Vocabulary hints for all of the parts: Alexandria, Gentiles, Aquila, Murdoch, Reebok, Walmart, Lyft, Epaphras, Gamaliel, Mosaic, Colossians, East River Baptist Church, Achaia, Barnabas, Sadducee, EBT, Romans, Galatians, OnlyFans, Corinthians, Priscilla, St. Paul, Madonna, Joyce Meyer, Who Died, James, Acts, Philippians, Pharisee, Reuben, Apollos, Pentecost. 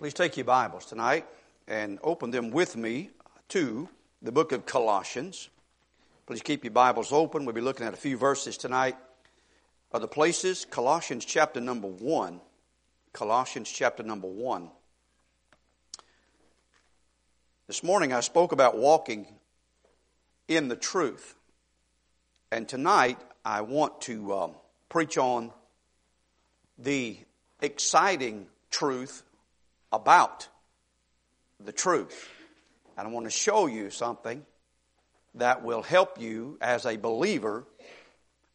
Please take your Bibles tonight and open them with me to the book of Colossians. Please keep your Bibles open. We'll be looking at a few verses tonight. Other places, Colossians chapter number 1. Colossians chapter number 1. This morning I spoke about walking in the truth. And tonight I want to preach on the exciting truth about the truth. And I want to show you something that will help you as a believer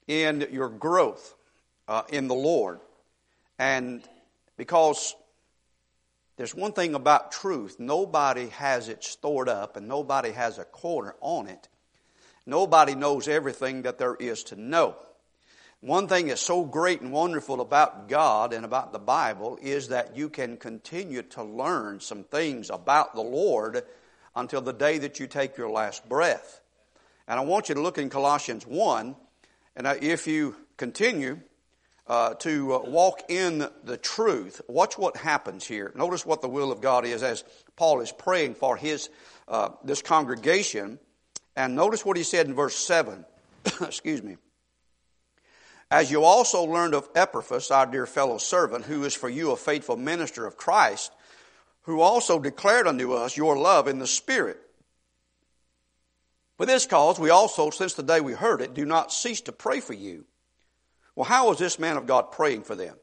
in your growth in the Lord. And because there's one thing about truth, nobody has it stored up and nobody has a corner on it. Nobody knows everything that there is to know. One thing that's so great and wonderful about God and about the Bible is that you can continue to learn some things about the Lord until the day that you take your last breath. And I want you to look in Colossians 1, and if you continue to walk in the truth, watch what happens here. Notice what the will of God is as Paul is praying for his this congregation. And notice what he said in verse 7. Excuse me. As you also learned of Epaphras, our dear fellow servant, who is for you a faithful minister of Christ, who also declared unto us your love in the Spirit. For this cause we also, since the day we heard it, do not cease to pray for you. Well, how was this man of God praying for them?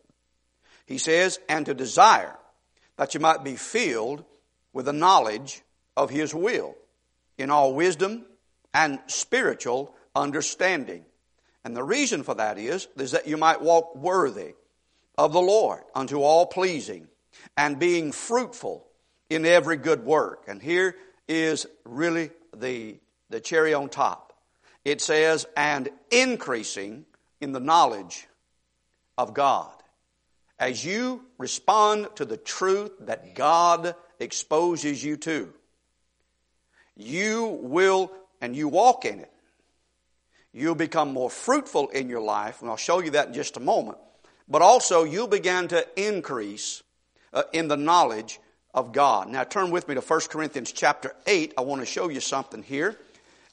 He says, and to desire that you might be filled with the knowledge of his will in all wisdom and spiritual understanding. And the reason for that is that you might walk worthy of the Lord unto all pleasing and being fruitful in every good work. And here is really the cherry on top. It says, and increasing in the knowledge of God. As you respond to the truth that God exposes you to, you will, and you walk in it, you'll become more fruitful in your life, and I'll show you that in just a moment. But also, you'll begin to increase in the knowledge of God. Now, turn with me to 1 Corinthians chapter 8. I want to show you something here.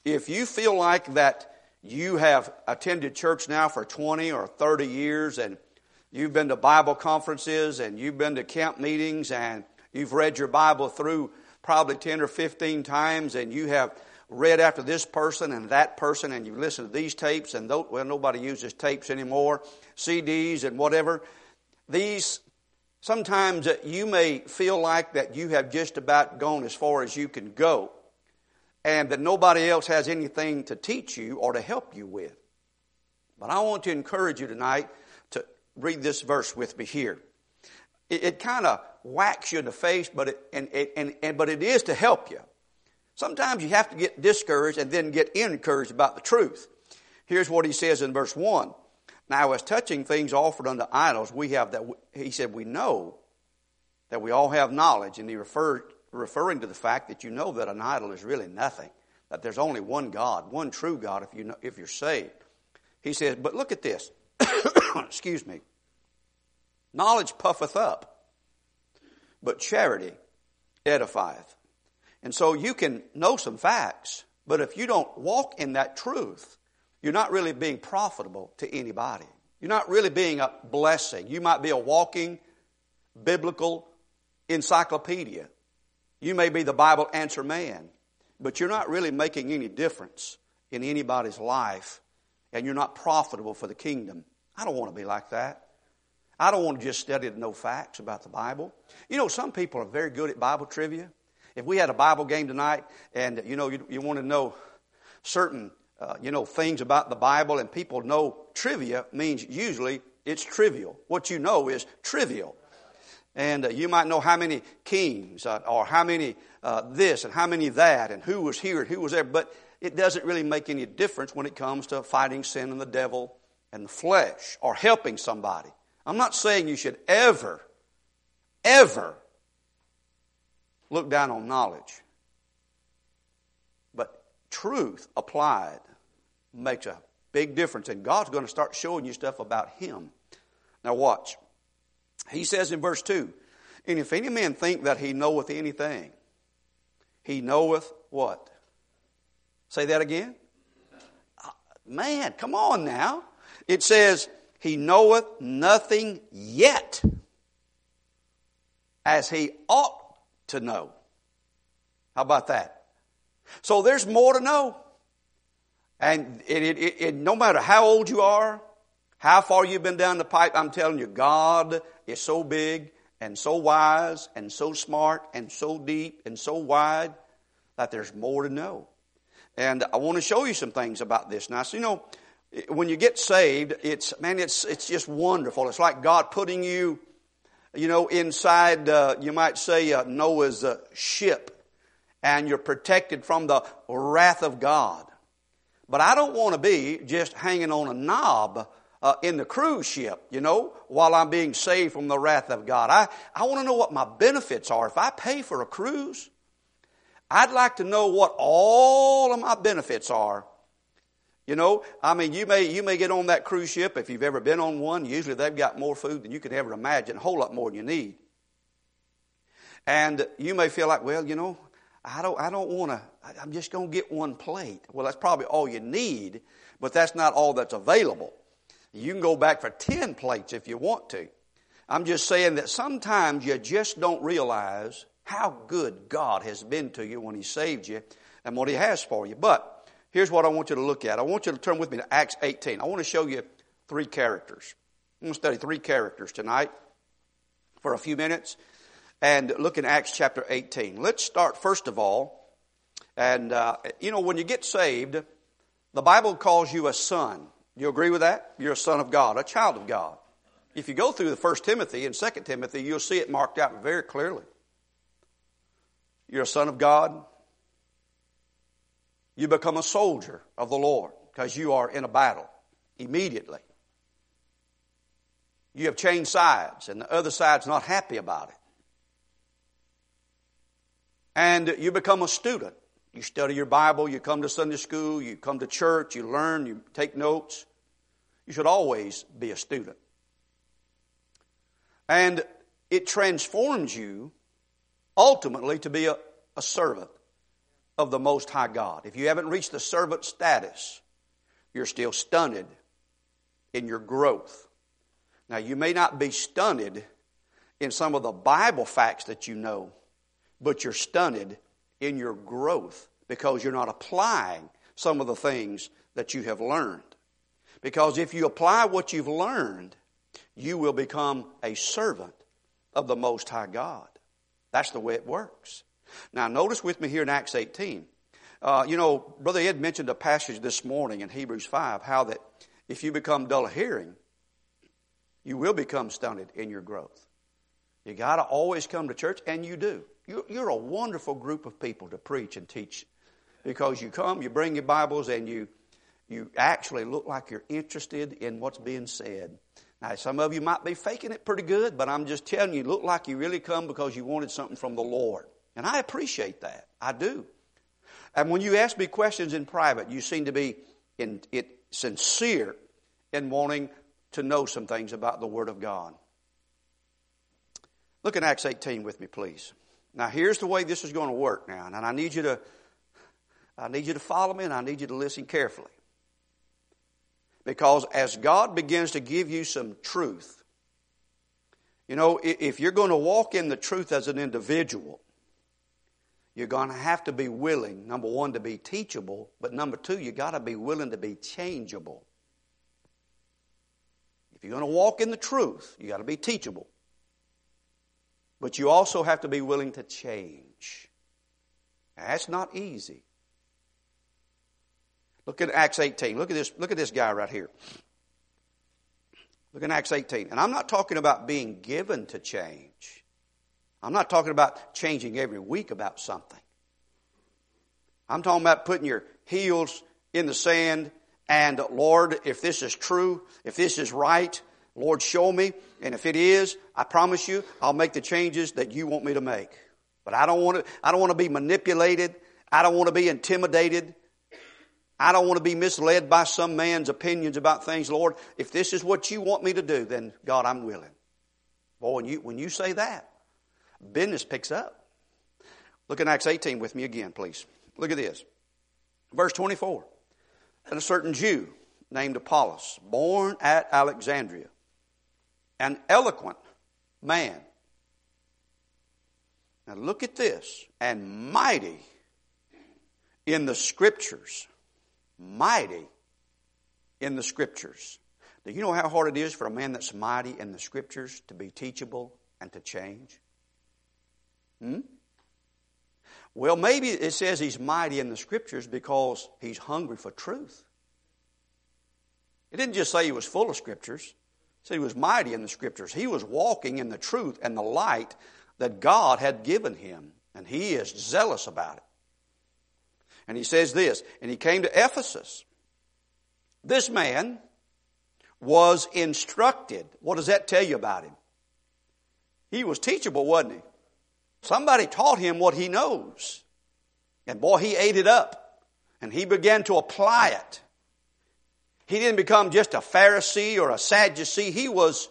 If you feel like that you have attended church now for 20 or 30 years, and you've been to Bible conferences, and you've been to camp meetings, and you've read your Bible through probably 10 or 15 times, and you have read after this person and that person, and you listen to these tapes, and well, nobody uses tapes anymore, CDs and whatever. These, sometimes you may feel like that you have just about gone as far as you can go, and that nobody else has anything to teach you or to help you with. But I want to encourage you tonight to read this verse with me here. It kind of whacks you in the face, but it is to help you. Sometimes you have to get discouraged and then get encouraged about the truth. Here's what he says in verse 1. Now, as touching things offered unto idols, we have that. He said, we know that we all have knowledge. And he referring to the fact that you know that an idol is really nothing. That there's only one God, one true God if you're saved. He says, but look at this. Excuse me. Knowledge puffeth up, but charity edifieth. And so you can know some facts, but if you don't walk in that truth, you're not really being profitable to anybody. You're not really being a blessing. You might be a walking biblical encyclopedia. You may be the Bible answer man, but you're not really making any difference in anybody's life, and you're not profitable for the kingdom. I don't want to be like that. I don't want to just study to know facts about the Bible. You know, some people are very good at Bible trivia. If we had a Bible game tonight and, you want to know certain, things about the Bible, and people know trivia means usually it's trivial. What you know is trivial. And you might know how many kings or how many this and how many that and who was here and who was there. But it doesn't really make any difference when it comes to fighting sin and the devil and the flesh or helping somebody. I'm not saying you should ever look down on knowledge. But truth applied makes a big difference. And God's going to start showing you stuff about Him. Now watch. He says in verse 2, And if any man think that he knoweth anything, he knoweth what? Say that again. Man, come on now. It says, he knoweth nothing yet as he ought to know. How about that? So there's more to know. And no matter how old you are, how far you've been down the pipe, I'm telling you, God is so big and so wise and so smart and so deep and so wide that there's more to know. And I want to show you some things about this. Now, so you know, when you get saved, it's just wonderful. It's like God putting you, you know, inside, you might say, Noah's ship. And you're protected from the wrath of God. But I don't want to be just hanging on a knob in the cruise ship, you know, while I'm being saved from the wrath of God. I want to know what my benefits are. If I pay for a cruise, I'd like to know what all of my benefits are. You know, I mean, you may get on that cruise ship if you've ever been on one. Usually they've got more food than you could ever imagine, a whole lot more than you need. And you may feel like, well, you know, I don't want to, I'm just going to get one plate. Well, that's probably all you need, but that's not all that's available. You can go back for 10 plates if you want to. I'm just saying that sometimes you just don't realize how good God has been to you when He saved you and what He has for you. But here's what I want you to look at. I want you to turn with me to Acts 18. I want to show you three characters. I'm going to study three characters tonight for a few minutes. And look in Acts chapter 18. Let's start first of all. And, you know, when you get saved, the Bible calls you a son. You agree with that? You're a son of God, a child of God. If you go through the 1 Timothy and 2 Timothy, you'll see it marked out very clearly. You're a son of God. You become a soldier of the Lord because you are in a battle immediately. You have changed sides and the other side's not happy about it. And you become a student. You study your Bible, you come to Sunday school, you come to church, you learn, you take notes. You should always be a student. And it transforms you ultimately to be a servant of the Most High God. If you haven't reached the servant status, you're still stunted in your growth. Now, you may not be stunted in some of the Bible facts that you know, but you're stunted in your growth because you're not applying some of the things that you have learned. Because if you apply what you've learned, you will become a servant of the Most High God. That's the way it works. Now, notice with me here in Acts 18. You know, Brother Ed mentioned a passage this morning in Hebrews 5, how that if you become dull of hearing, you will become stunted in your growth. You got to always come to church, and you do. You're a wonderful group of people to preach and teach because you come, you bring your Bibles, and you actually look like you're interested in what's being said. Now, some of you might be faking it pretty good, but I'm just telling you, look like you really come because you wanted something from the Lord. And I appreciate that. I do. And when you ask me questions in private, you seem to be sincere in wanting to know some things about the Word of God. Look at Acts 18 with me, please. Now, here's the way this is going to work now, and I need you to follow me, and I need you to listen carefully. Because as God begins to give you some truth, you know, if you're going to walk in the truth as an individual, you're going to have to be willing, number one, to be teachable, but number two, you got to be willing to be changeable. If you're going to walk in the truth, you got to be teachable. But you also have to be willing to change. Now, that's not easy. Look at Acts 18. Look at this guy right here. Look at Acts 18. And I'm not talking about being given to change. I'm not talking about changing every week about something. I'm talking about putting your heels in the sand and, Lord, if this is true, if this is right, Lord, show me, and if it is, I promise you, I'll make the changes that you want me to make. But I don't want to be manipulated. I don't want to be intimidated. I don't want to be misled by some man's opinions about things. Lord, if this is what you want me to do, then God, I'm willing. Boy, when you say that, business picks up. Look in Acts 18 with me again, please. Look at this. Verse 24. And a certain Jew named Apollos, born at Alexandria, an eloquent man. Now look at this. And mighty in the Scriptures. Mighty in the Scriptures. Do you know how hard it is for a man that's mighty in the Scriptures to be teachable and to change? Well, maybe it says he's mighty in the Scriptures because he's hungry for truth. It didn't just say he was full of Scriptures. It said he was mighty in the Scriptures. He was walking in the truth and the light that God had given him. And he is zealous about it. And he says this, and he came to Ephesus. This man was instructed. What does that tell you about him? He was teachable, wasn't he? Somebody taught him what he knows. And boy, he ate it up. And he began to apply it. He didn't become just a Pharisee or a Sadducee. He was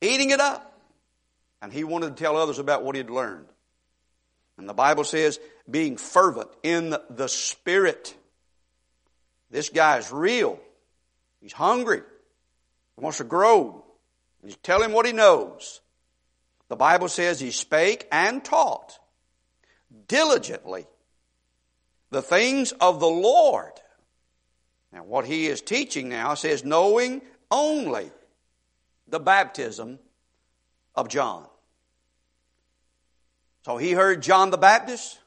eating it up. And he wanted to tell others about what he had learned. And the Bible says, being fervent in the Spirit. This guy is real. He's hungry. He wants to grow. And you tell him what he knows. The Bible says he spake and taught diligently the things of the Lord. Now what he is teaching now says knowing only the baptism of John. So he heard John the Baptist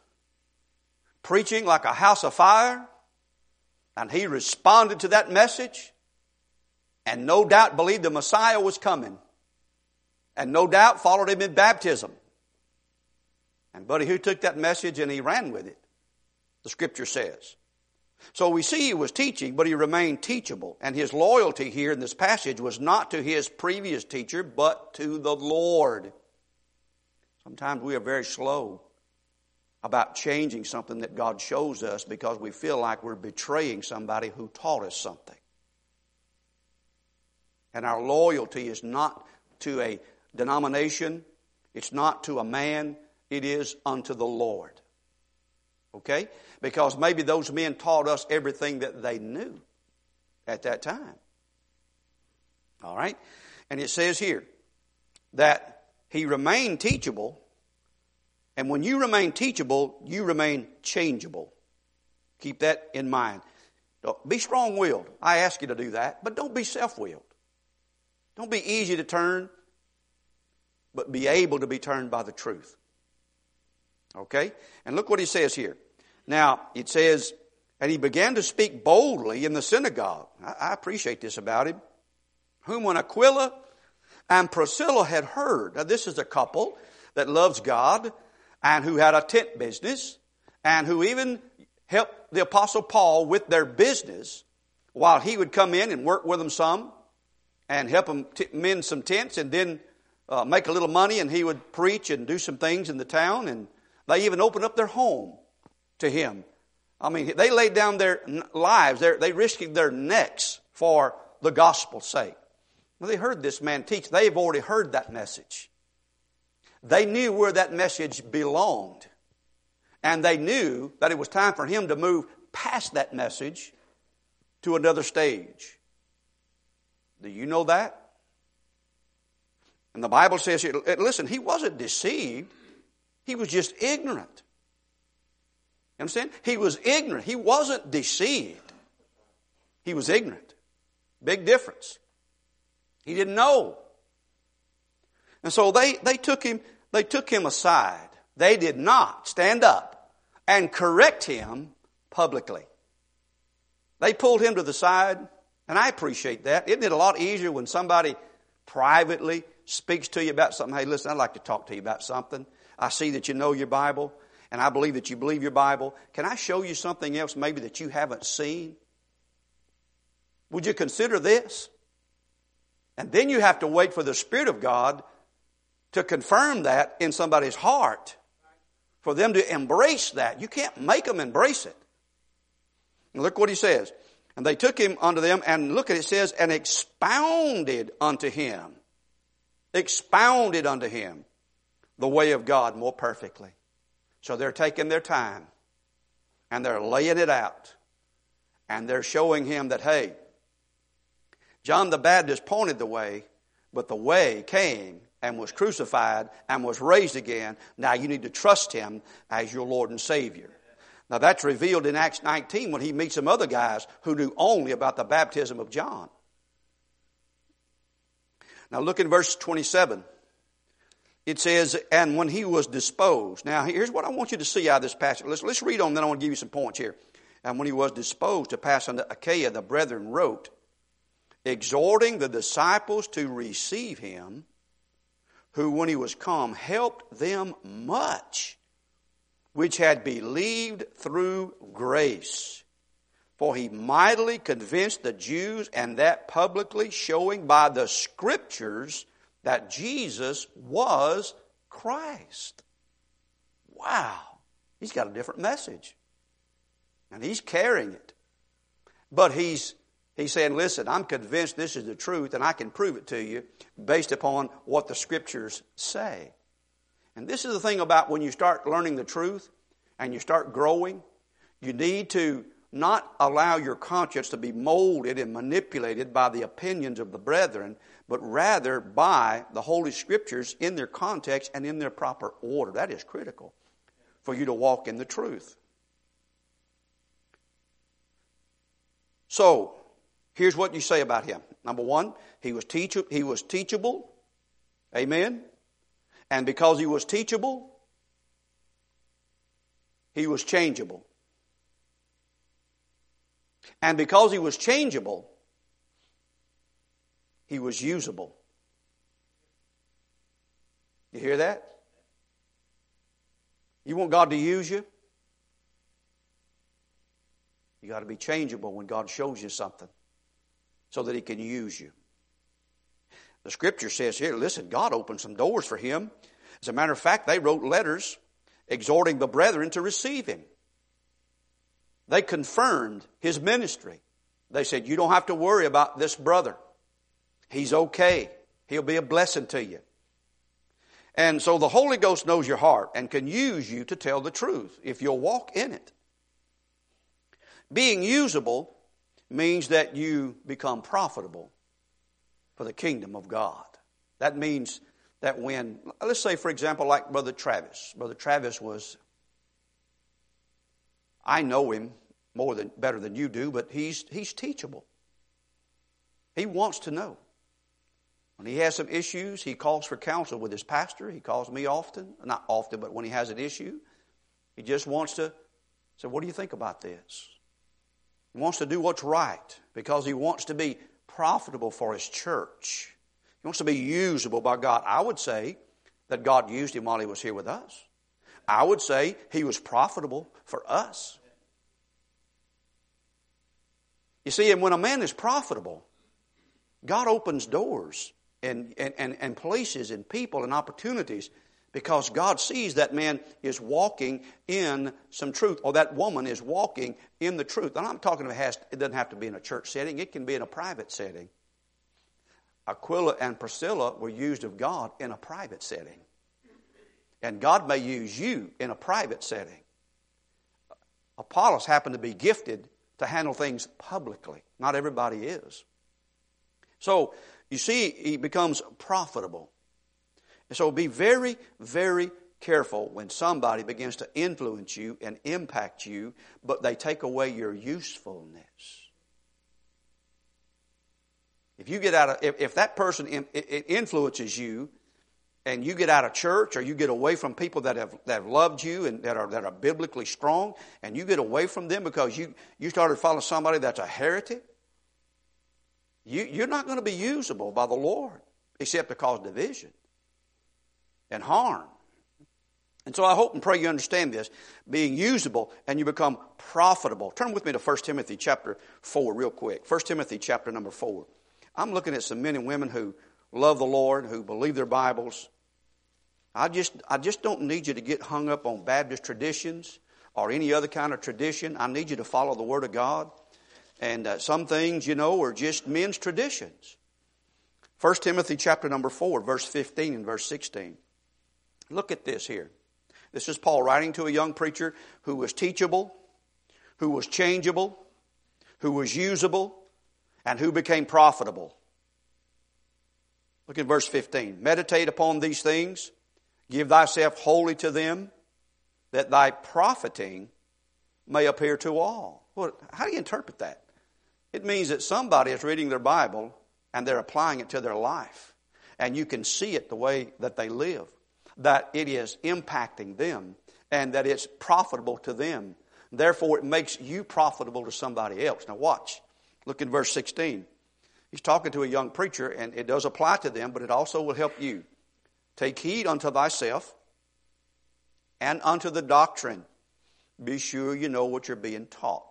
preaching like a house of fire, and he responded to that message and no doubt believed the Messiah was coming. And no doubt followed him in baptism. And buddy, who took that message and he ran with it? The Scripture says. So we see he was teaching, but he remained teachable. And his loyalty here in this passage was not to his previous teacher, but to the Lord. Sometimes we are very slow about changing something that God shows us because we feel like we're betraying somebody who taught us something. And our loyalty is not to a denomination, it's not to a man, it is unto the Lord. Okay? Because maybe those men taught us everything that they knew at that time. All right? And it says here that he remained teachable, and when you remain teachable, you remain changeable. Keep that in mind. Be strong-willed. I ask you to do that, but don't be self-willed. Don't be easy to turn, but be able to be turned by the truth. Okay? And look what he says here. Now, it says, and he began to speak boldly in the synagogue. I appreciate this about him. Whom when Aquila and Priscilla had heard. Now, this is a couple that loves God and who had a tent business and who even helped the Apostle Paul with their business while he would come in and work with them some and help them mend some tents and then make a little money, and he would preach and do some things in the town, and they even opened up their home to him. I mean, they laid down their lives. They risked their necks for the gospel's sake. Well, they heard this man teach. They've already heard that message. They knew where that message belonged, and they knew that it was time for him to move past that message to another stage. Do you know that? And the Bible says, listen, he wasn't deceived. He was just ignorant. You understand? He was ignorant. He wasn't deceived. He was ignorant. Big difference. He didn't know. And so they took him aside. They did not stand up and correct him publicly. They pulled him to the side, and I appreciate that. Isn't it a lot easier when somebody privately speaks to you about something? Hey, listen, I'd like to talk to you about something. I see that you know your Bible, and I believe that you believe your Bible. Can I show you something else maybe that you haven't seen? Would you consider this? And then you have to wait for the Spirit of God to confirm that in somebody's heart, for them to embrace that. You can't make them embrace it. And look what he says. And they took him unto them, and look at it says, and expounded unto him. the way of God more perfectly. So they're taking their time and they're laying it out and they're showing him that, hey, John the Baptist pointed the way, but the way came and was crucified and was raised again. Now you need to trust him as your Lord and Savior. Now that's revealed in Acts 19 when he meets some other guys who knew only about the baptism of John. Now look in verse 27. It says, and when he was disposed. Now here's what I want you to see out of this passage. Let's read on, then I want to give you some points here. And when he was disposed to pass unto Achaia, the brethren wrote, exhorting the disciples to receive him, who when he was come helped them much, which had believed through grace. For he mightily convinced the Jews, and that publicly, showing by the Scriptures that Jesus was Christ. Wow. He's got a different message. And he's carrying it. But he's saying, listen, I'm convinced this is the truth, and I can prove it to you based upon what the Scriptures say. And this is the thing about when you start learning the truth and you start growing, you need to not allow your conscience to be molded and manipulated by the opinions of the brethren, but rather by the Holy Scriptures in their context and in their proper order. That is critical for you to walk in the truth. So, here's what you say about him. Number one, he was teachable. Amen. And because he was teachable, he was changeable. And because he was changeable, he was usable. You hear that? You want God to use you? You got to be changeable when God shows you something so that he can use you. The Scripture says here, listen, God opened some doors for him. As a matter of fact, they wrote letters exhorting the brethren to receive him. They confirmed his ministry. They said, you don't have to worry about this brother. He's okay. He'll be a blessing to you. And so the Holy Ghost knows your heart and can use you to tell the truth if you'll walk in it. Being usable means that you become profitable for the kingdom of God. That means that when, let's say for example like Brother Travis. Brother Travis was, I know him better than you do, but he's teachable. He wants to know. When he has some issues, he calls for counsel with his pastor. He calls me often, not often, but when he has an issue, he just wants to say, what do you think about this? He wants to do what's right because he wants to be profitable for his church. He wants to be usable by God. I would say that God used him while he was here with us. I would say he was profitable for us. You see, and when a man is profitable, God opens doors and places and people and opportunities because God sees that man is walking in some truth, or that woman is walking in the truth. And I'm talking about it doesn't have to be in a church setting. It can be in a private setting. Aquila and Priscilla were used of God in a private setting. And God may use you in a private setting. Apollos happened to be gifted to handle things publicly. Not everybody is. So, you see, he becomes profitable. And so be very, very careful when somebody begins to influence you and impact you, but they take away your usefulness. If that person influences you, and you get out of church, or you get away from people that have loved you and that are biblically strong, and you get away from them because you started following somebody that's a heretic, you're not going to be usable by the Lord except to cause division and harm. And so I hope and pray you understand this. Being usable and you become profitable. Turn with me to 1 Timothy chapter 4 real quick. 1 Timothy chapter number 4. I'm looking at some men and women who love the Lord, who believe their Bibles. I just don't need you to get hung up on Baptist traditions or any other kind of tradition. I need you to follow the Word of God. And some things, are just men's traditions. 1 Timothy chapter number 4, verse 15 and verse 16. Look at this here. This is Paul writing to a young preacher who was teachable, who was changeable, who was usable, and who became profitable. Look at verse 15. Meditate upon these things. Give thyself wholly to them, that thy profiting may appear to all. Well, how do you interpret that? It means that somebody is reading their Bible and they're applying it to their life. And you can see it the way that they live, that it is impacting them and that it's profitable to them. Therefore, it makes you profitable to somebody else. Now watch. Look at verse 16. He's talking to a young preacher, and it does apply to them, but it also will help you. Take heed unto thyself and unto the doctrine. Be sure you know what you're being taught.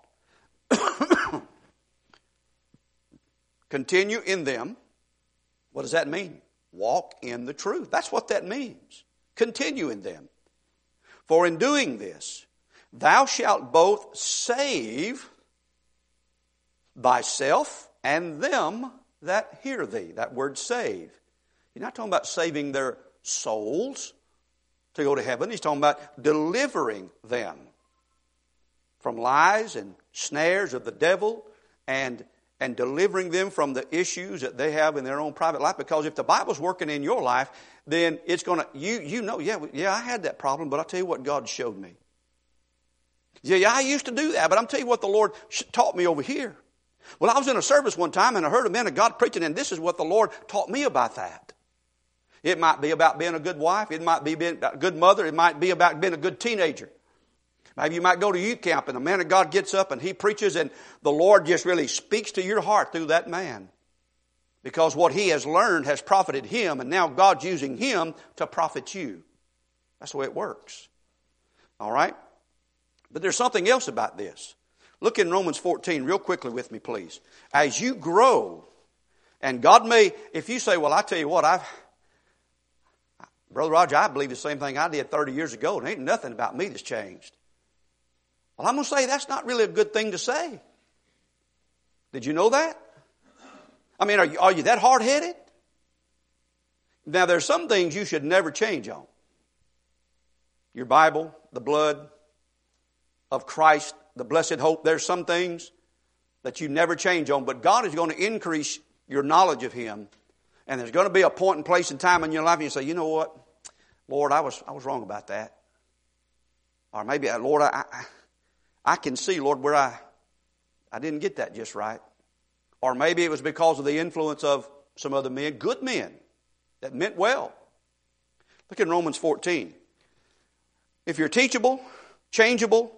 Continue in them. What does that mean? Walk in the truth. That's what that means. Continue in them. For in doing this, thou shalt both save thyself and them that hear thee. That word save. He's not talking about saving their souls to go to heaven. He's talking about delivering them from lies and snares of the devil and delivering them from the issues that they have in their own private life. Because if the Bible's working in your life, then it's going to, I had that problem, but I'll tell you what God showed me. Yeah, I used to do that, but I'm telling you what the Lord taught me over here. Well, I was in a service one time and I heard a man of God preaching, and this is what the Lord taught me about that. It might be about being a good wife. It might be being a good mother. It might be about being a good teenager. Maybe you might go to youth camp and the man of God gets up and he preaches, and the Lord just really speaks to your heart through that man. Because what he has learned has profited him, and now God's using him to profit you. That's the way it works. All right? But there's something else about this. Look in Romans 14 real quickly with me, please. As you grow, and God may, if you say, well, I tell you what, Brother Roger, I believe the same thing I did 30 years ago, and ain't nothing about me that's changed. Well, I'm going to say that's not really a good thing to say. Did you know that? I mean, are you that hard-headed? Now, there's some things you should never change on. Your Bible, the blood of Christ, the blessed hope. There's some things that you never change on, but God is going to increase your knowledge of Him. And there's going to be a point and place and time in your life and you say, you know what, Lord, I was wrong about that. Or maybe, Lord, I can see, Lord, where I didn't get that just right. Or maybe it was because of the influence of some other men, good men, that meant well. Look in Romans 14. If you're teachable, changeable,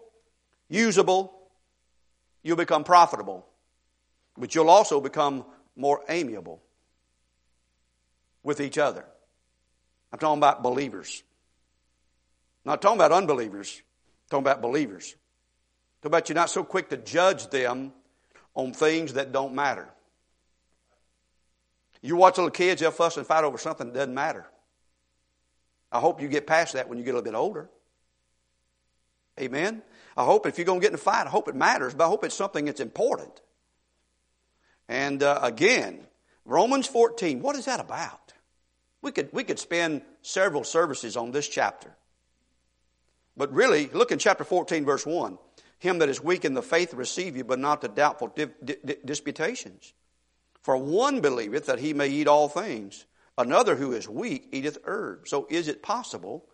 usable, you'll become profitable, but you'll also become more amiable with each other. I'm talking about believers. I'm not talking about unbelievers. I'm talking about believers. I'm talking about you're not so quick to judge them on things that don't matter. You watch little kids, they'll fuss and fight over something that doesn't matter. I hope you get past that when you get a little bit older. Amen? I hope if you're going to get in a fight, I hope it matters, but I hope it's something that's important. And again, Romans 14, what is that about? We could spend several services on this chapter. But really, look in chapter 14, verse 1. Him that is weak in the faith receive you, but not the doubtful disputations. For one believeth that he may eat all things. Another who is weak eateth herbs. So is it possible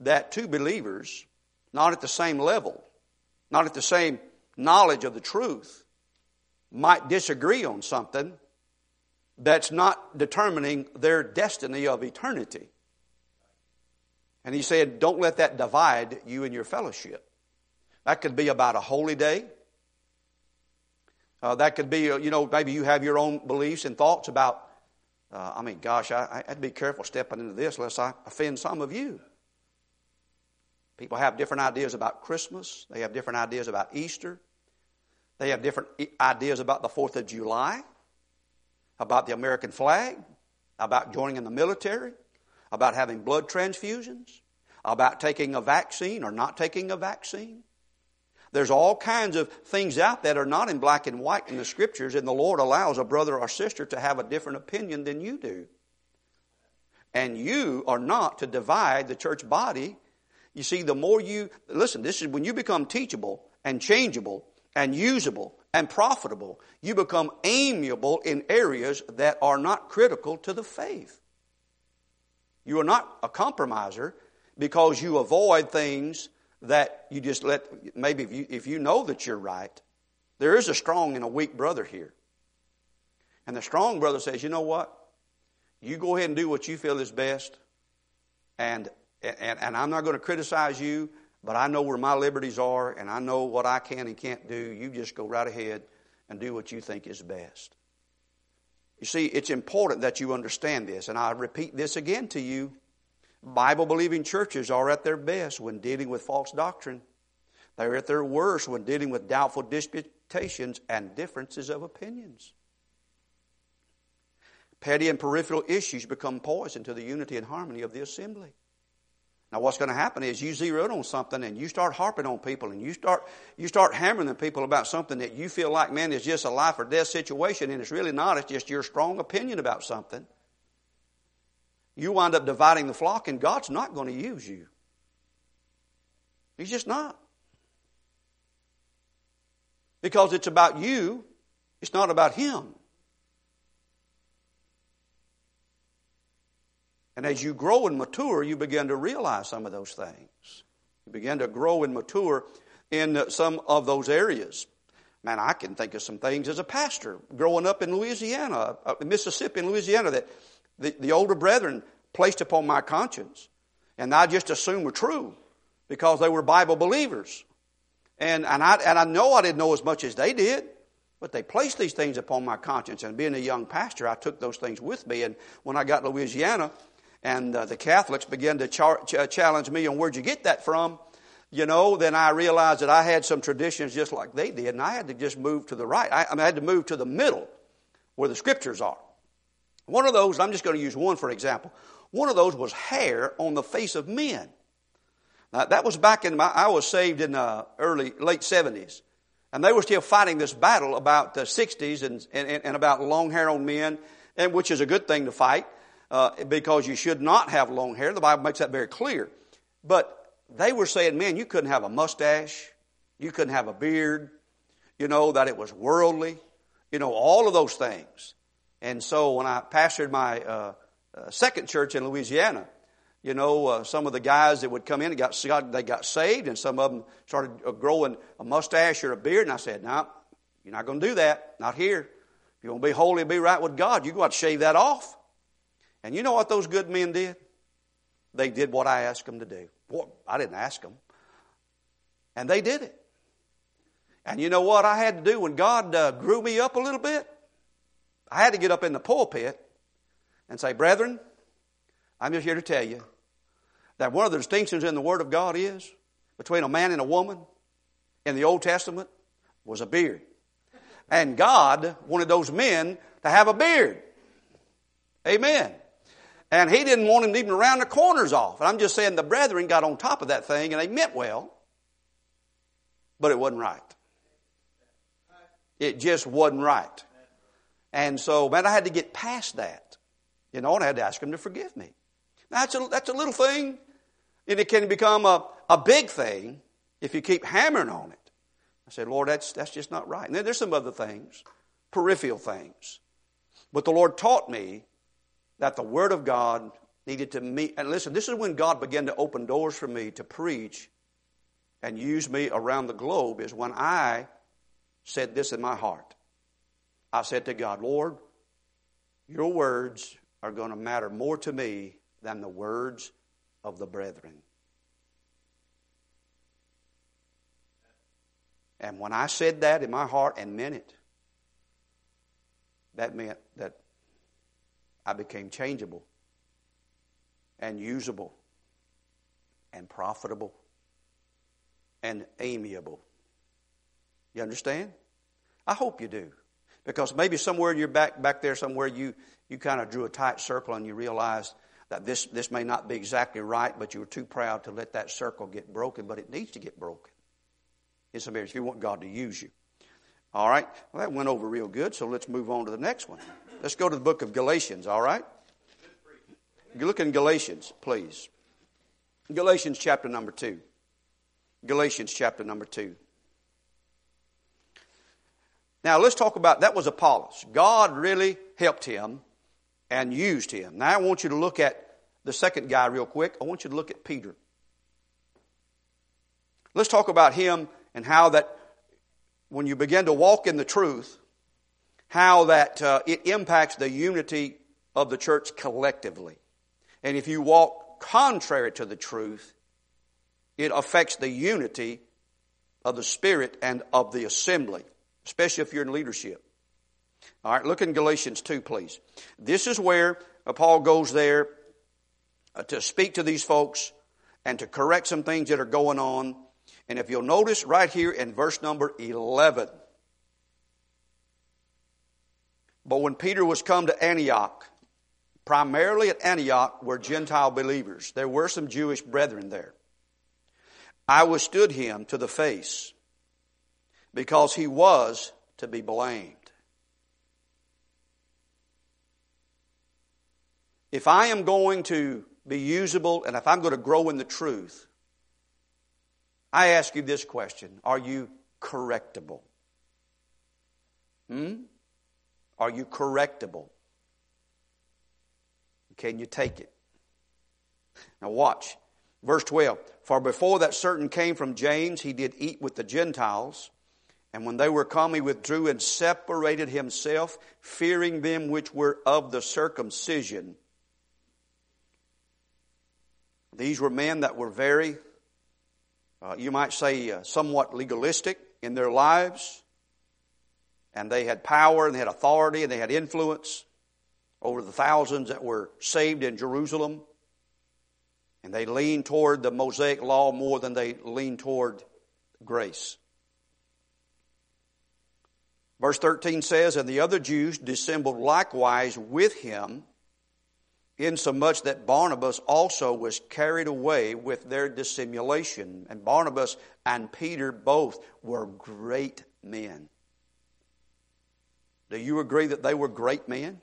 that two believers, not at the same level, not at the same knowledge of the truth, might disagree on something that's not determining their destiny of eternity? And he said, don't let that divide you and your fellowship. That could be about a holy day. That could be, maybe you have your own beliefs and thoughts about, I'd be careful stepping into this lest I offend some of you. People have different ideas about Christmas. They have different ideas about Easter. They have different ideas about the 4th of July, about the American flag, about joining in the military, about having blood transfusions, about taking a vaccine or not taking a vaccine. There's all kinds of things out there that are not in black and white in the Scriptures, and the Lord allows a brother or sister to have a different opinion than you do. And you are not to divide the church body. You see, the more you... Listen, this is when you become teachable and changeable and usable and profitable. You become amiable in areas that are not critical to the faith. You are not a compromiser because you avoid things that you just let... Maybe if you know that you're right, there is a strong and a weak brother here. And the strong brother says, you know what? You go ahead and do what you feel is best, and I'm not going to criticize you, but I know where my liberties are, and I know what I can and can't do. You just go right ahead and do what you think is best. You see, it's important that you understand this, and I repeat this again to you. Bible-believing churches are at their best when dealing with false doctrine. They're at their worst when dealing with doubtful disputations and differences of opinions. Petty and peripheral issues become poison to the unity and harmony of the assembly. Now what's going to happen is you zero in on something and you start harping on people and you start hammering the people about something that you feel like, man, is just a life or death situation, and it's really not. It's just your strong opinion about something. You wind up dividing the flock, and God's not going to use you. He's just not. Because it's about you. It's not about Him. And as you grow and mature, you begin to realize some of those things. You begin to grow and mature in some of those areas. Man, I can think of some things as a pastor growing up in Louisiana, Mississippi and Louisiana, that the older brethren placed upon my conscience. And I just assumed were true because they were Bible believers. And I know I didn't know as much as they did. But they placed these things upon my conscience. And being a young pastor, I took those things with me. And when I got to Louisiana... And the Catholics began to challenge me on where'd you get that from, you know. Then I realized that I had some traditions just like they did, and I had to just move to the right. I had to move to the middle where the Scriptures are. One of those, I'm just going to use one for example. One of those was hair on the face of men. Now, that was back in I was saved in the late 70s. And they were still fighting this battle about the 60s and about long hair on men, and which is a good thing to fight. Because you should not have long hair. The Bible makes that very clear. But they were saying, man, you couldn't have a mustache. You couldn't have a beard. You know, that it was worldly. You know, all of those things. And so when I pastored my second church in Louisiana, you know, some of the guys that would come in, they got saved, and some of them started growing a mustache or a beard. And I said, no, you're not going to do that. Not here. If you want to be holy and be right with God, you're going to have to shave that off. And you know what those good men did? They did what I asked them to do. Well, I didn't ask them. And they did it. And you know what I had to do when God grew me up a little bit? I had to get up in the pulpit and say, brethren, I'm just here to tell you that one of the distinctions in the Word of God is between a man and a woman in the Old Testament was a beard. And God wanted those men to have a beard. Amen. And He didn't want him to even round the corners off. And I'm just saying the brethren got on top of that thing, and they meant well, but it wasn't right. It just wasn't right. And so, man, I had to get past that. You know, and I had to ask him to forgive me. Now, that's a little thing, and it can become a big thing if you keep hammering on it. I said, Lord, that's just not right. And then there's some other things, peripheral things. But the Lord taught me that the Word of God needed to meet. And listen, this is when God began to open doors for me to preach and use me around the globe, is when I said this in my heart. I said to God, Lord, your words are going to matter more to me than the words of the brethren. And when I said that in my heart and meant it, that meant that I became changeable and usable and profitable and amiable. You understand? I hope you do. Because maybe somewhere in your back there, somewhere you kind of drew a tight circle and you realized that this may not be exactly right, but you were too proud to let that circle get broken, but it needs to get broken. In some areas, if you want God to use you. All right, well, that went over real good, so let's move on to the next one. Let's go to the book of Galatians, all right? Look in Galatians, please. Galatians chapter number 2. Galatians chapter number 2. Now let's talk about, that was Apollos. God really helped him and used him. Now I want you to look at the second guy real quick. I want you to look at Peter. Let's talk about him and how that, when you begin to walk in the truth, how that it impacts the unity of the church collectively. And if you walk contrary to the truth, it affects the unity of the Spirit and of the assembly, especially if you're in leadership. All right, look in Galatians 2, please. This is where Paul goes there to speak to these folks and to correct some things that are going on. And if you'll notice right here in verse number 11. But when Peter was come to Antioch, primarily at Antioch were Gentile believers. There were some Jewish brethren there. I withstood him to the face, because he was to be blamed. If I am going to be usable and if I'm going to grow in the truth, I ask you this question. Are you correctable? Are you correctable? Can you take it? Now watch. Verse 12. For before that certain came from James, he did eat with the Gentiles. And when they were come, he withdrew and separated himself, fearing them which were of the circumcision. These were men that were very, you might say, somewhat legalistic in their lives. And they had power and they had authority and they had influence over the thousands that were saved in Jerusalem. And they leaned toward the Mosaic law more than they leaned toward grace. Verse 13 says, and the other Jews dissembled likewise with him, insomuch that Barnabas also was carried away with their dissimulation. And Barnabas and Peter both were great men. Do you agree that they were great men?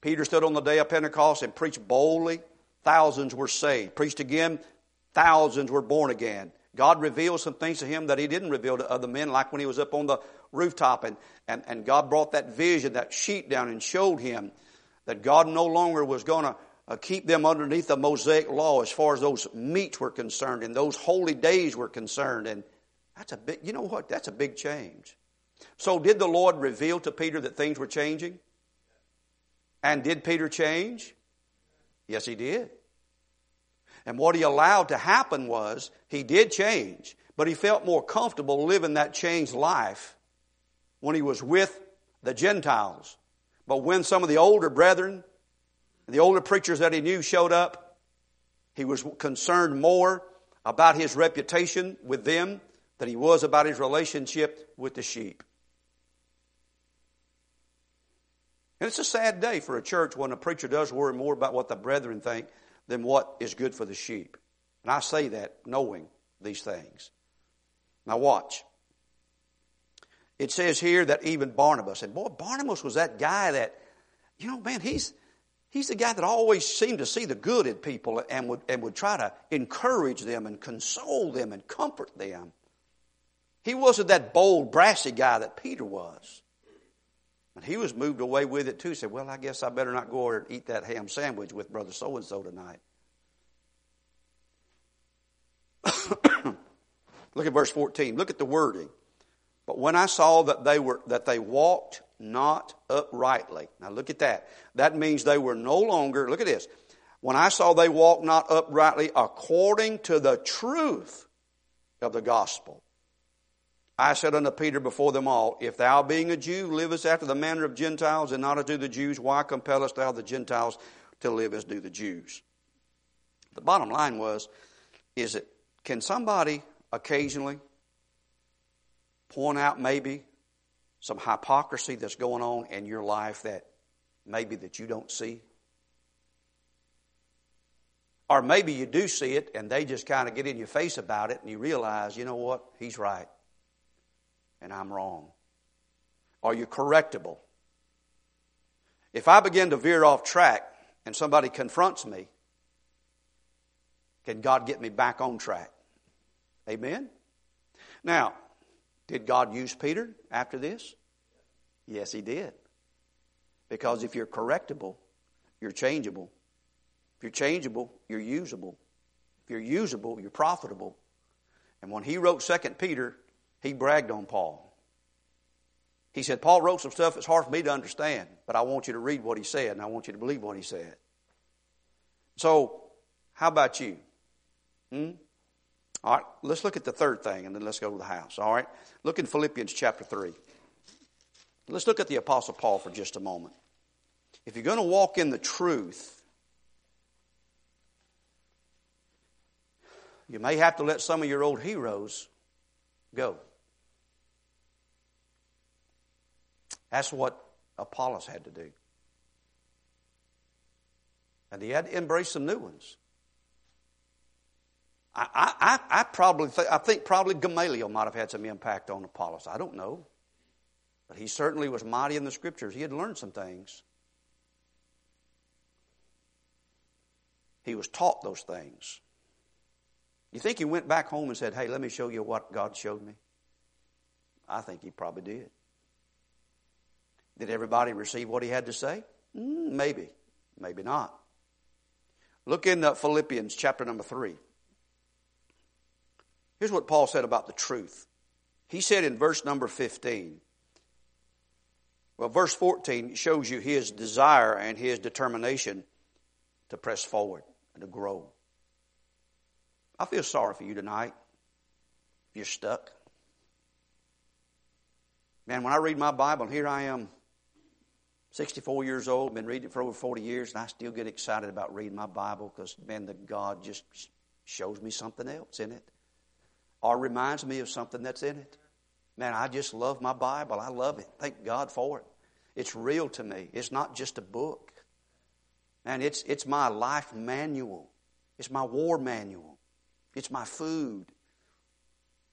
Peter stood on the day of Pentecost and preached boldly. Thousands were saved. Preached again. Thousands were born again. God revealed some things to him that he didn't reveal to other men, like when he was up on the rooftop and God brought that vision, that sheet down and showed him that God no longer was going to keep them underneath the Mosaic law as far as those meats were concerned and those holy days were concerned. And that's a big, you know what? That's a big change. So did the Lord reveal to Peter that things were changing? And did Peter change? Yes, he did. And what he allowed to happen was he did change, but he felt more comfortable living that changed life when he was with the Gentiles. But when some of the older brethren, the older preachers that he knew showed up, he was concerned more about his reputation with them than he was about his relationship with the sheep. And it's a sad day for a church when a preacher does worry more about what the brethren think than what is good for the sheep. And I say that knowing these things. Now watch. It says here that even Barnabas, and boy, Barnabas was that guy that, you know, man, he's the guy that always seemed to see the good in people and would try to encourage them and console them and comfort them. He wasn't that bold, brassy guy that Peter was. And he was moved away with it too. He said, well, I guess I better not go over and eat that ham sandwich with brother so-and-so tonight. Look at verse 14. Look at the wording. But when I saw that they walked not uprightly. Now look at that. That means they were no longer, look at this. When I saw they walked not uprightly according to the truth of the gospel. I said unto Peter before them all, if thou being a Jew livest after the manner of Gentiles and not as do the Jews, why compellest thou the Gentiles to live as do the Jews? The bottom line is that can somebody occasionally point out maybe some hypocrisy that's going on in your life that maybe that you don't see? Or maybe you do see it and they just kind of get in your face about it and you realize, you know what, he's right. And I'm wrong. Are you correctable? If I begin to veer off track and somebody confronts me, can God get me back on track? Amen? Now, did God use Peter after this? Yes, he did. Because if you're correctable, you're changeable. If you're changeable, you're usable. If you're usable, you're profitable. And when he wrote 2 Peter, he bragged on Paul. He said, Paul wrote some stuff that's hard for me to understand, but I want you to read what he said, and I want you to believe what he said. So, how about you? All right, let's look at the third thing, and then let's go to the house, all right? Look in Philippians chapter 3. Let's look at the Apostle Paul for just a moment. If you're going to walk in the truth, you may have to let some of your old heroes go. That's what Apollos had to do. And he had to embrace some new ones. I think probably Gamaliel might have had some impact on Apollos. I don't know. But he certainly was mighty in the Scriptures. He had learned some things. He was taught those things. You think he went back home and said, hey, let me show you what God showed me? I think he probably did. Did everybody receive what he had to say? Maybe. Maybe not. Look in Philippians chapter number 3. Here's what Paul said about the truth. He said in verse number 15, well, verse 14 shows you his desire and his determination to press forward and to grow. I feel sorry for you tonight. You're stuck. Man, when I read my Bible, and here I am, 64 years old, been reading it for over 40 years, and I still get excited about reading my Bible because, man, the God just shows me something else in it or reminds me of something that's in it. Man, I just love my Bible. I love it. Thank God for it. It's real to me. It's not just a book. Man, it's my life manual. It's my war manual. It's my food.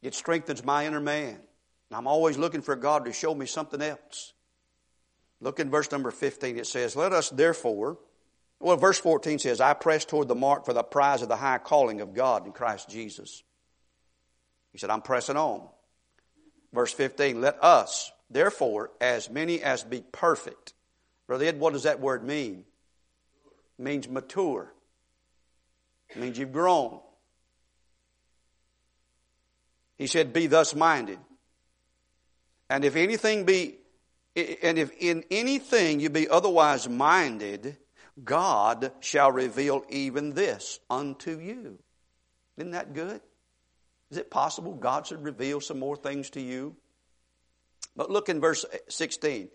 It strengthens my inner man. I'm always looking for God to show me something else. Look in verse number 15. It says, let us therefore, well, verse 14 says, I press toward the mark for the prize of the high calling of God in Christ Jesus. He said, I'm pressing on. Verse 15, let us therefore, as many as be perfect. Brother Ed, what does that word mean? It means mature. It means you've grown. He said, be thus minded. And if in anything you be otherwise minded, God shall reveal even this unto you. Isn't that good? Is it possible God should reveal some more things to you? But look in verse 16.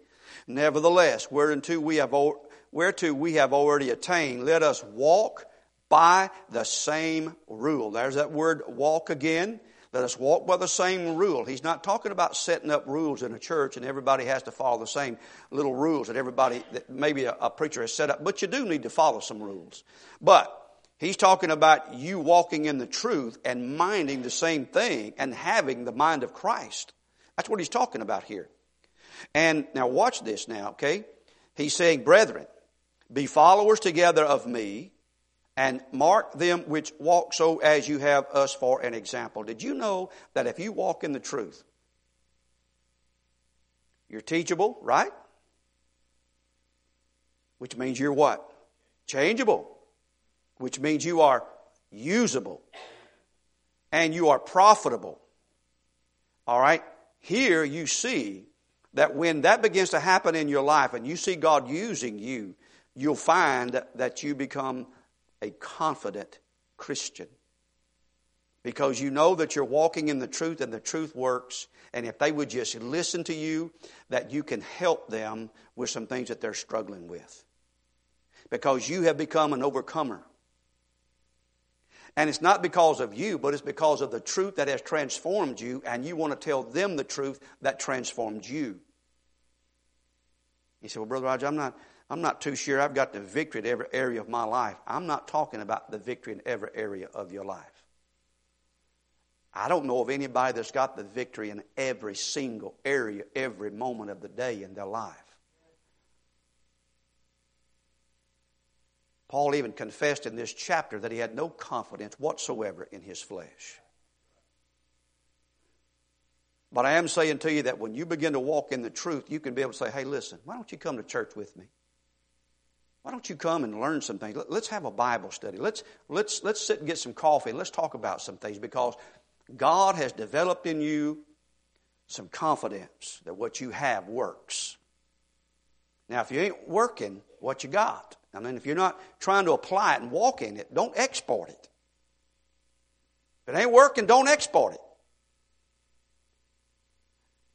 Nevertheless, whereto we have already attained, let us walk by the same rule. There's that word walk again. Let us walk by the same rule. He's not talking about setting up rules in a church and everybody has to follow the same little rules that maybe a preacher has set up. But you do need to follow some rules. But he's talking about you walking in the truth and minding the same thing and having the mind of Christ. That's what he's talking about here. And now watch this now, okay? He's saying, brethren, be followers together of me, and mark them which walk so as you have us for an example. Did you know that if you walk in the truth, you're teachable, right? Which means you're what? Changeable. Which means you are usable. And you are profitable. All right? Here you see that when that begins to happen in your life and you see God using you, you'll find that you become a confident Christian, because you know that you're walking in the truth and the truth works, and if they would just listen to you, that you can help them with some things that they're struggling with, because you have become an overcomer. And it's not because of you, but it's because of the truth that has transformed you, and you want to tell them the truth that transformed you. You say, well, Brother Roger, I'm not too sure I've got the victory in every area of my life. I'm not talking about the victory in every area of your life. I don't know of anybody that's got the victory in every single area, every moment of the day in their life. Paul even confessed in this chapter that he had no confidence whatsoever in his flesh. But I am saying to you that when you begin to walk in the truth, you can be able to say, hey, listen, why don't you come to church with me? Why don't you come and learn some things? Let's have a Bible study. Let's sit and get some coffee and let's talk about some things, because God has developed in you some confidence that what you have works. Now, if you ain't working what you got, I mean, if you're not trying to apply it and walk in it, don't export it. If it ain't working, don't export it.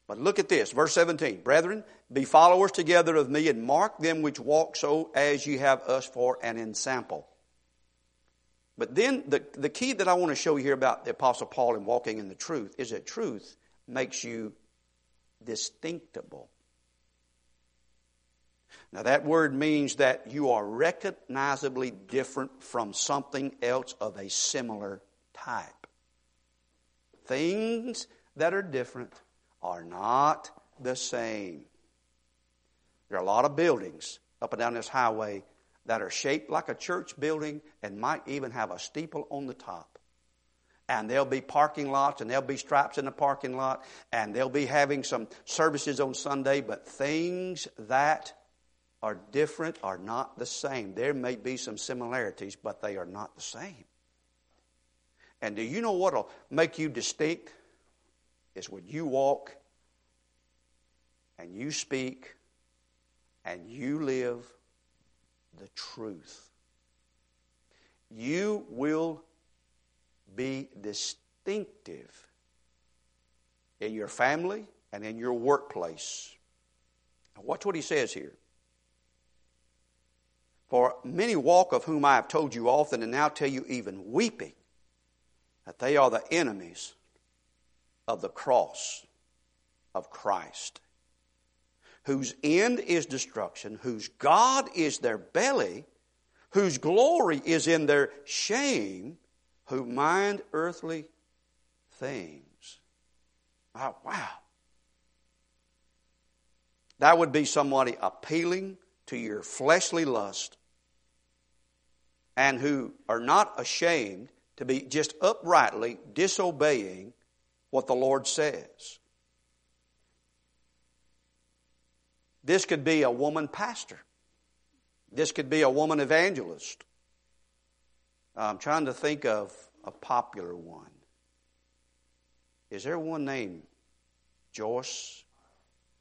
But look at this, verse 17. Brethren, be followers together of me, and mark them which walk so as you have us for an ensample. But then the key that I want to show you here about the Apostle Paul in walking in the truth is that truth makes you distinctable. Now that word means that you are recognizably different from something else of a similar type. Things that are different are not the same. There are a lot of buildings up and down this highway that are shaped like a church building and might even have a steeple on the top. And there'll be parking lots, and there'll be stripes in the parking lot, and they'll be having some services on Sunday, but things that are different are not the same. There may be some similarities, but they are not the same. And do you know what will make you distinct? Is when you walk and you speak and you live the truth. You will be distinctive in your family and in your workplace. Now watch what he says here. For many walk, of whom I have told you often, and now tell you even weeping, that they are the enemies of the cross of Christ, whose end is destruction, whose God is their belly, whose glory is in their shame, who mind earthly things. Oh, wow. That would be somebody appealing to your fleshly lust, and who are not ashamed to be just uprightly disobeying what the Lord says. This could be a woman pastor. This could be a woman evangelist. I'm trying to think of a popular one. Is there one named Joyce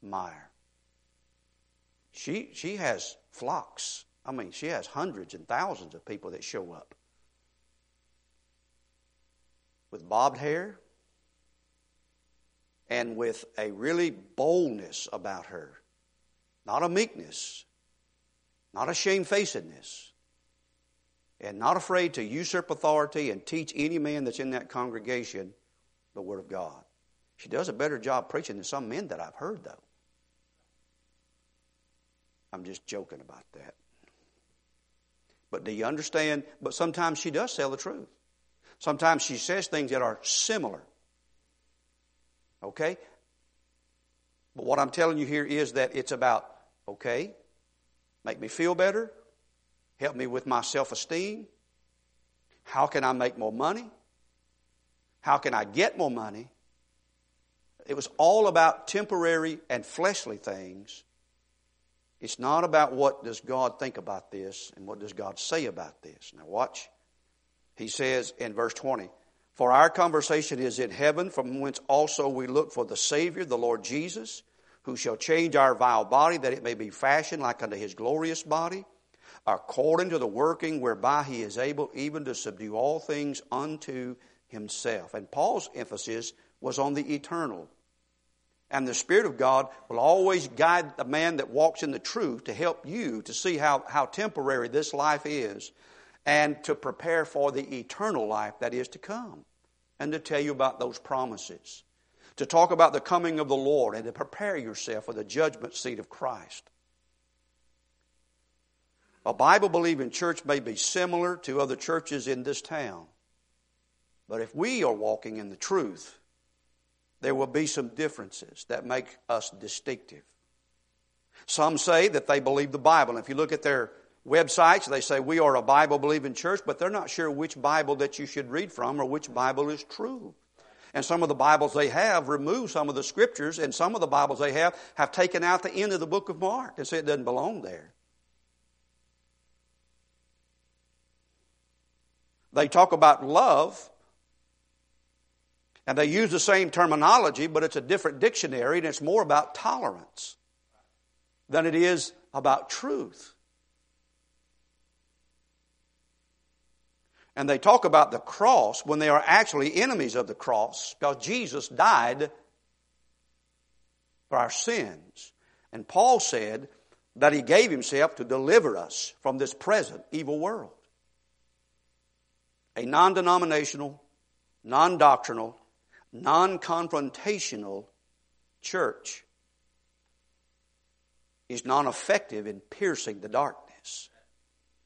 Meyer? She has flocks. I mean, she has hundreds and thousands of people that show up with bobbed hair and with a really boldness about her. Not a meekness, not a shamefacedness, and not afraid to usurp authority and teach any man that's in that congregation the Word of God. She does a better job preaching than some men that I've heard, though. I'm just joking about that. But do you understand? But sometimes she does tell the truth. Sometimes she says things that are similar. Okay? But what I'm telling you here is that it's about, okay, make me feel better, help me with my self-esteem, how can I make more money, how can I get more money? It was all about temporary and fleshly things. It's not about what does God think about this and what does God say about this. Now watch. He says in verse 20, for our conversation is in heaven, from whence also we look for the Savior, the Lord Jesus, who shall change our vile body, that it may be fashioned like unto his glorious body, according to the working whereby he is able even to subdue all things unto himself. And Paul's emphasis was on the eternal. And the Spirit of God will always guide the man that walks in the truth to help you to see how temporary this life is, and to prepare for the eternal life that is to come, and to tell you about those promises, to talk about the coming of the Lord, and to prepare yourself for the judgment seat of Christ. A Bible-believing church may be similar to other churches in this town, but if we are walking in the truth, there will be some differences that make us distinctive. Some say that they believe the Bible. If you look at their websites. They say, we are a Bible-believing church, but they're not sure which Bible that you should read from or which Bible is true. And some of the Bibles they have remove some of the scriptures, and some of the Bibles they have taken out the end of the book of Mark and say it doesn't belong there. They talk about love, and they use the same terminology, but it's a different dictionary, and it's more about tolerance than it is about truth. And they talk about the cross when they are actually enemies of the cross, because Jesus died for our sins. And Paul said that he gave himself to deliver us from this present evil world. A non-denominational, non-doctrinal, non-confrontational church is non-effective in piercing the darkness.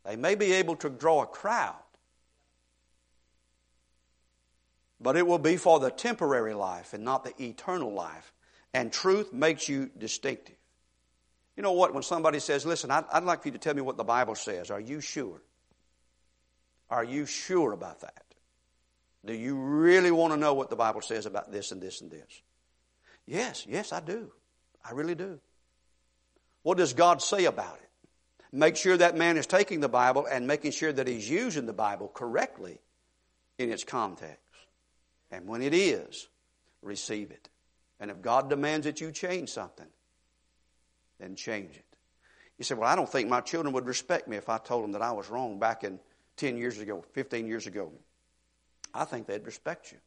They may be able to draw a crowd, but it will be for the temporary life and not the eternal life. And truth makes you distinctive. You know what? When somebody says, listen, I'd like for you to tell me what the Bible says. Are you sure? Are you sure about that? Do you really want to know what the Bible says about this and this and this? Yes, I do. I really do. What does God say about it? Make sure that man is taking the Bible and making sure that he's using the Bible correctly in its context. And when it is, receive it. And if God demands that you change something, then change it. You say, well, I don't think my children would respect me if I told them that I was wrong back in 10 years ago, 15 years ago. I think they'd respect you.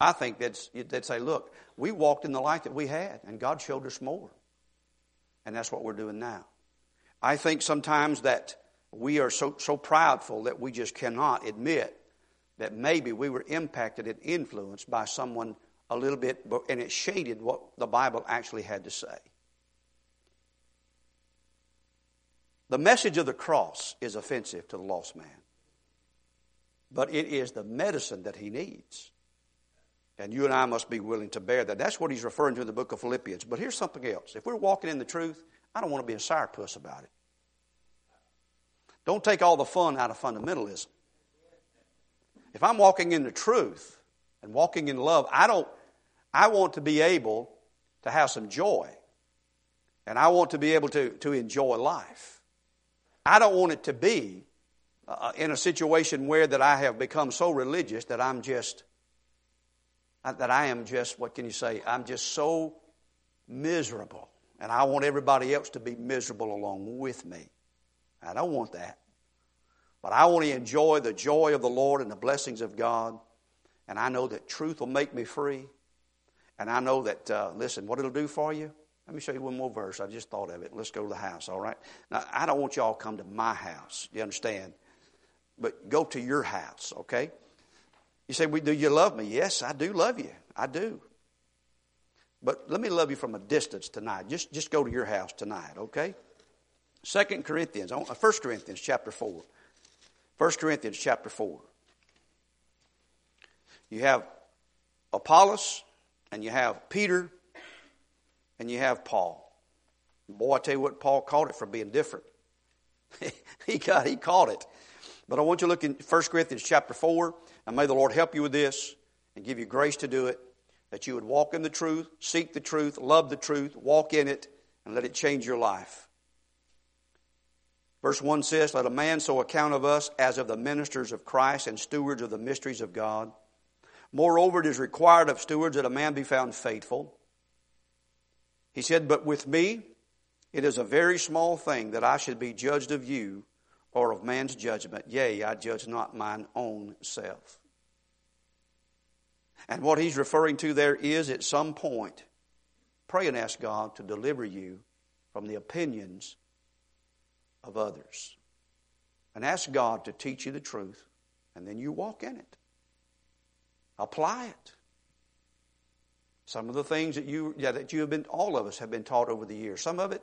I think they'd say, look, we walked in the light that we had, and God showed us more. And that's what we're doing now. I think sometimes that we are so prideful that we just cannot admit that maybe we were impacted and influenced by someone a little bit, and it shaded what the Bible actually had to say. The message of the cross is offensive to the lost man, but it is the medicine that he needs. And you and I must be willing to bear that. That's what he's referring to in the book of Philippians. But here's something else. If we're walking in the truth, I don't want to be a sourpuss about it. Don't take all the fun out of fundamentalism. If I'm walking in the truth and walking in love, I want to be able to have some joy. And I want to be able to enjoy life. I don't want it to be in a situation where that I have become so religious that I am just, what can you say? I'm just so miserable. And I want everybody else to be miserable along with me. I don't want that. But I want to enjoy the joy of the Lord and the blessings of God. And I know that truth will make me free. And I know that, listen, what it'll do for you? Let me show you one more verse. I just thought of it. Let's go to the house, all right? Now, I don't want you all to come to my house, you understand? But go to your house, okay? You say, do you love me? Yes, I do love you. I do. But let me love you from a distance tonight. Just go to your house tonight, okay? 1 Corinthians chapter 4. 1 Corinthians chapter 4. You have Apollos, and you have Peter, and you have Paul. Boy, I tell you what, Paul caught it for being different. He caught it. But I want you to look in 1 Corinthians chapter 4, and may the Lord help you with this and give you grace to do it, that you would walk in the truth, seek the truth, love the truth, walk in it, and let it change your life. Verse 1 says, let a man so account of us as of the ministers of Christ and stewards of the mysteries of God. Moreover, it is required of stewards that a man be found faithful. He said, but with me, it is a very small thing that I should be judged of you or of man's judgment. Yea, I judge not mine own self. And what he's referring to there is at some point, pray and ask God to deliver you from the opinions of others, and ask God to teach you the truth, and then you walk in it. Apply it. Some of the things all of us have been taught over the years, some of it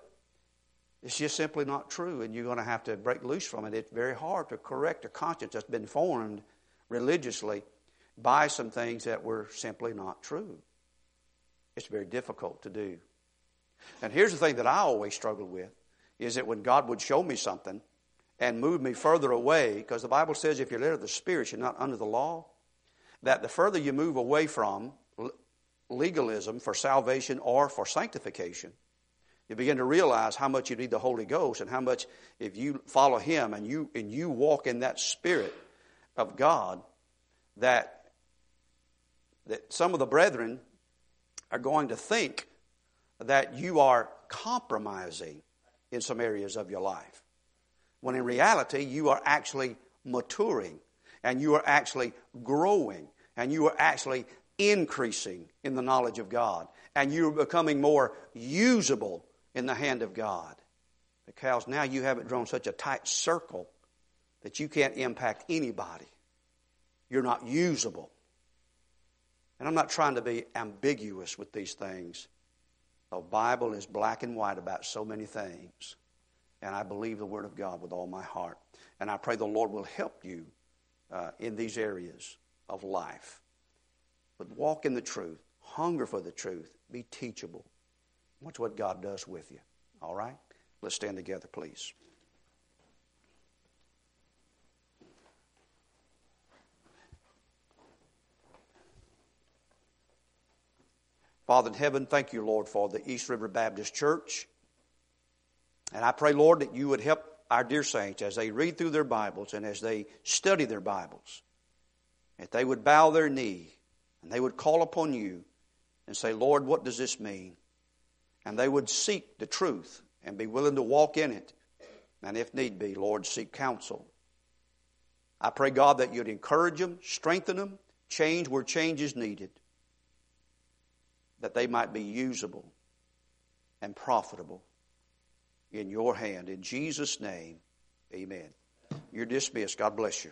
is just simply not true, and you're going to have to break loose from it. It's very hard to correct a conscience that's been formed religiously by some things that were simply not true. It's very difficult to do. And here's the thing that I always struggled with. is that when God would show me something and move me further away, because the Bible says if you're led of the Spirit, you're not under the law, that the further you move away from legalism for salvation or for sanctification, you begin to realize how much you need the Holy Ghost and how much if you follow Him and you walk in that Spirit of God, that some of the brethren are going to think that you are compromising in some areas of your life, when in reality you are actually maturing and you are actually growing and you are actually increasing in the knowledge of God and you're becoming more usable in the hand of God, because now you haven't drawn such a tight circle that you can't impact anybody. You're not usable. And I'm not trying to be ambiguous with these things. The Bible is black and white about so many things. And I believe the Word of God with all my heart. And I pray the Lord will help you in these areas of life. But walk in the truth. Hunger for the truth. Be teachable. Watch what God does with you. All right? Let's stand together, please. Father in heaven, thank you, Lord, for the East River Baptist Church. And I pray, Lord, that you would help our dear saints as they read through their Bibles and as they study their Bibles, that they would bow their knee and they would call upon you and say, Lord, what does this mean? And they would seek the truth and be willing to walk in it. And if need be, Lord, seek counsel. I pray, God, that you'd encourage them, strengthen them, change where change is needed, that they might be usable and profitable in your hand. In Jesus' name, amen. You're dismissed. God bless you.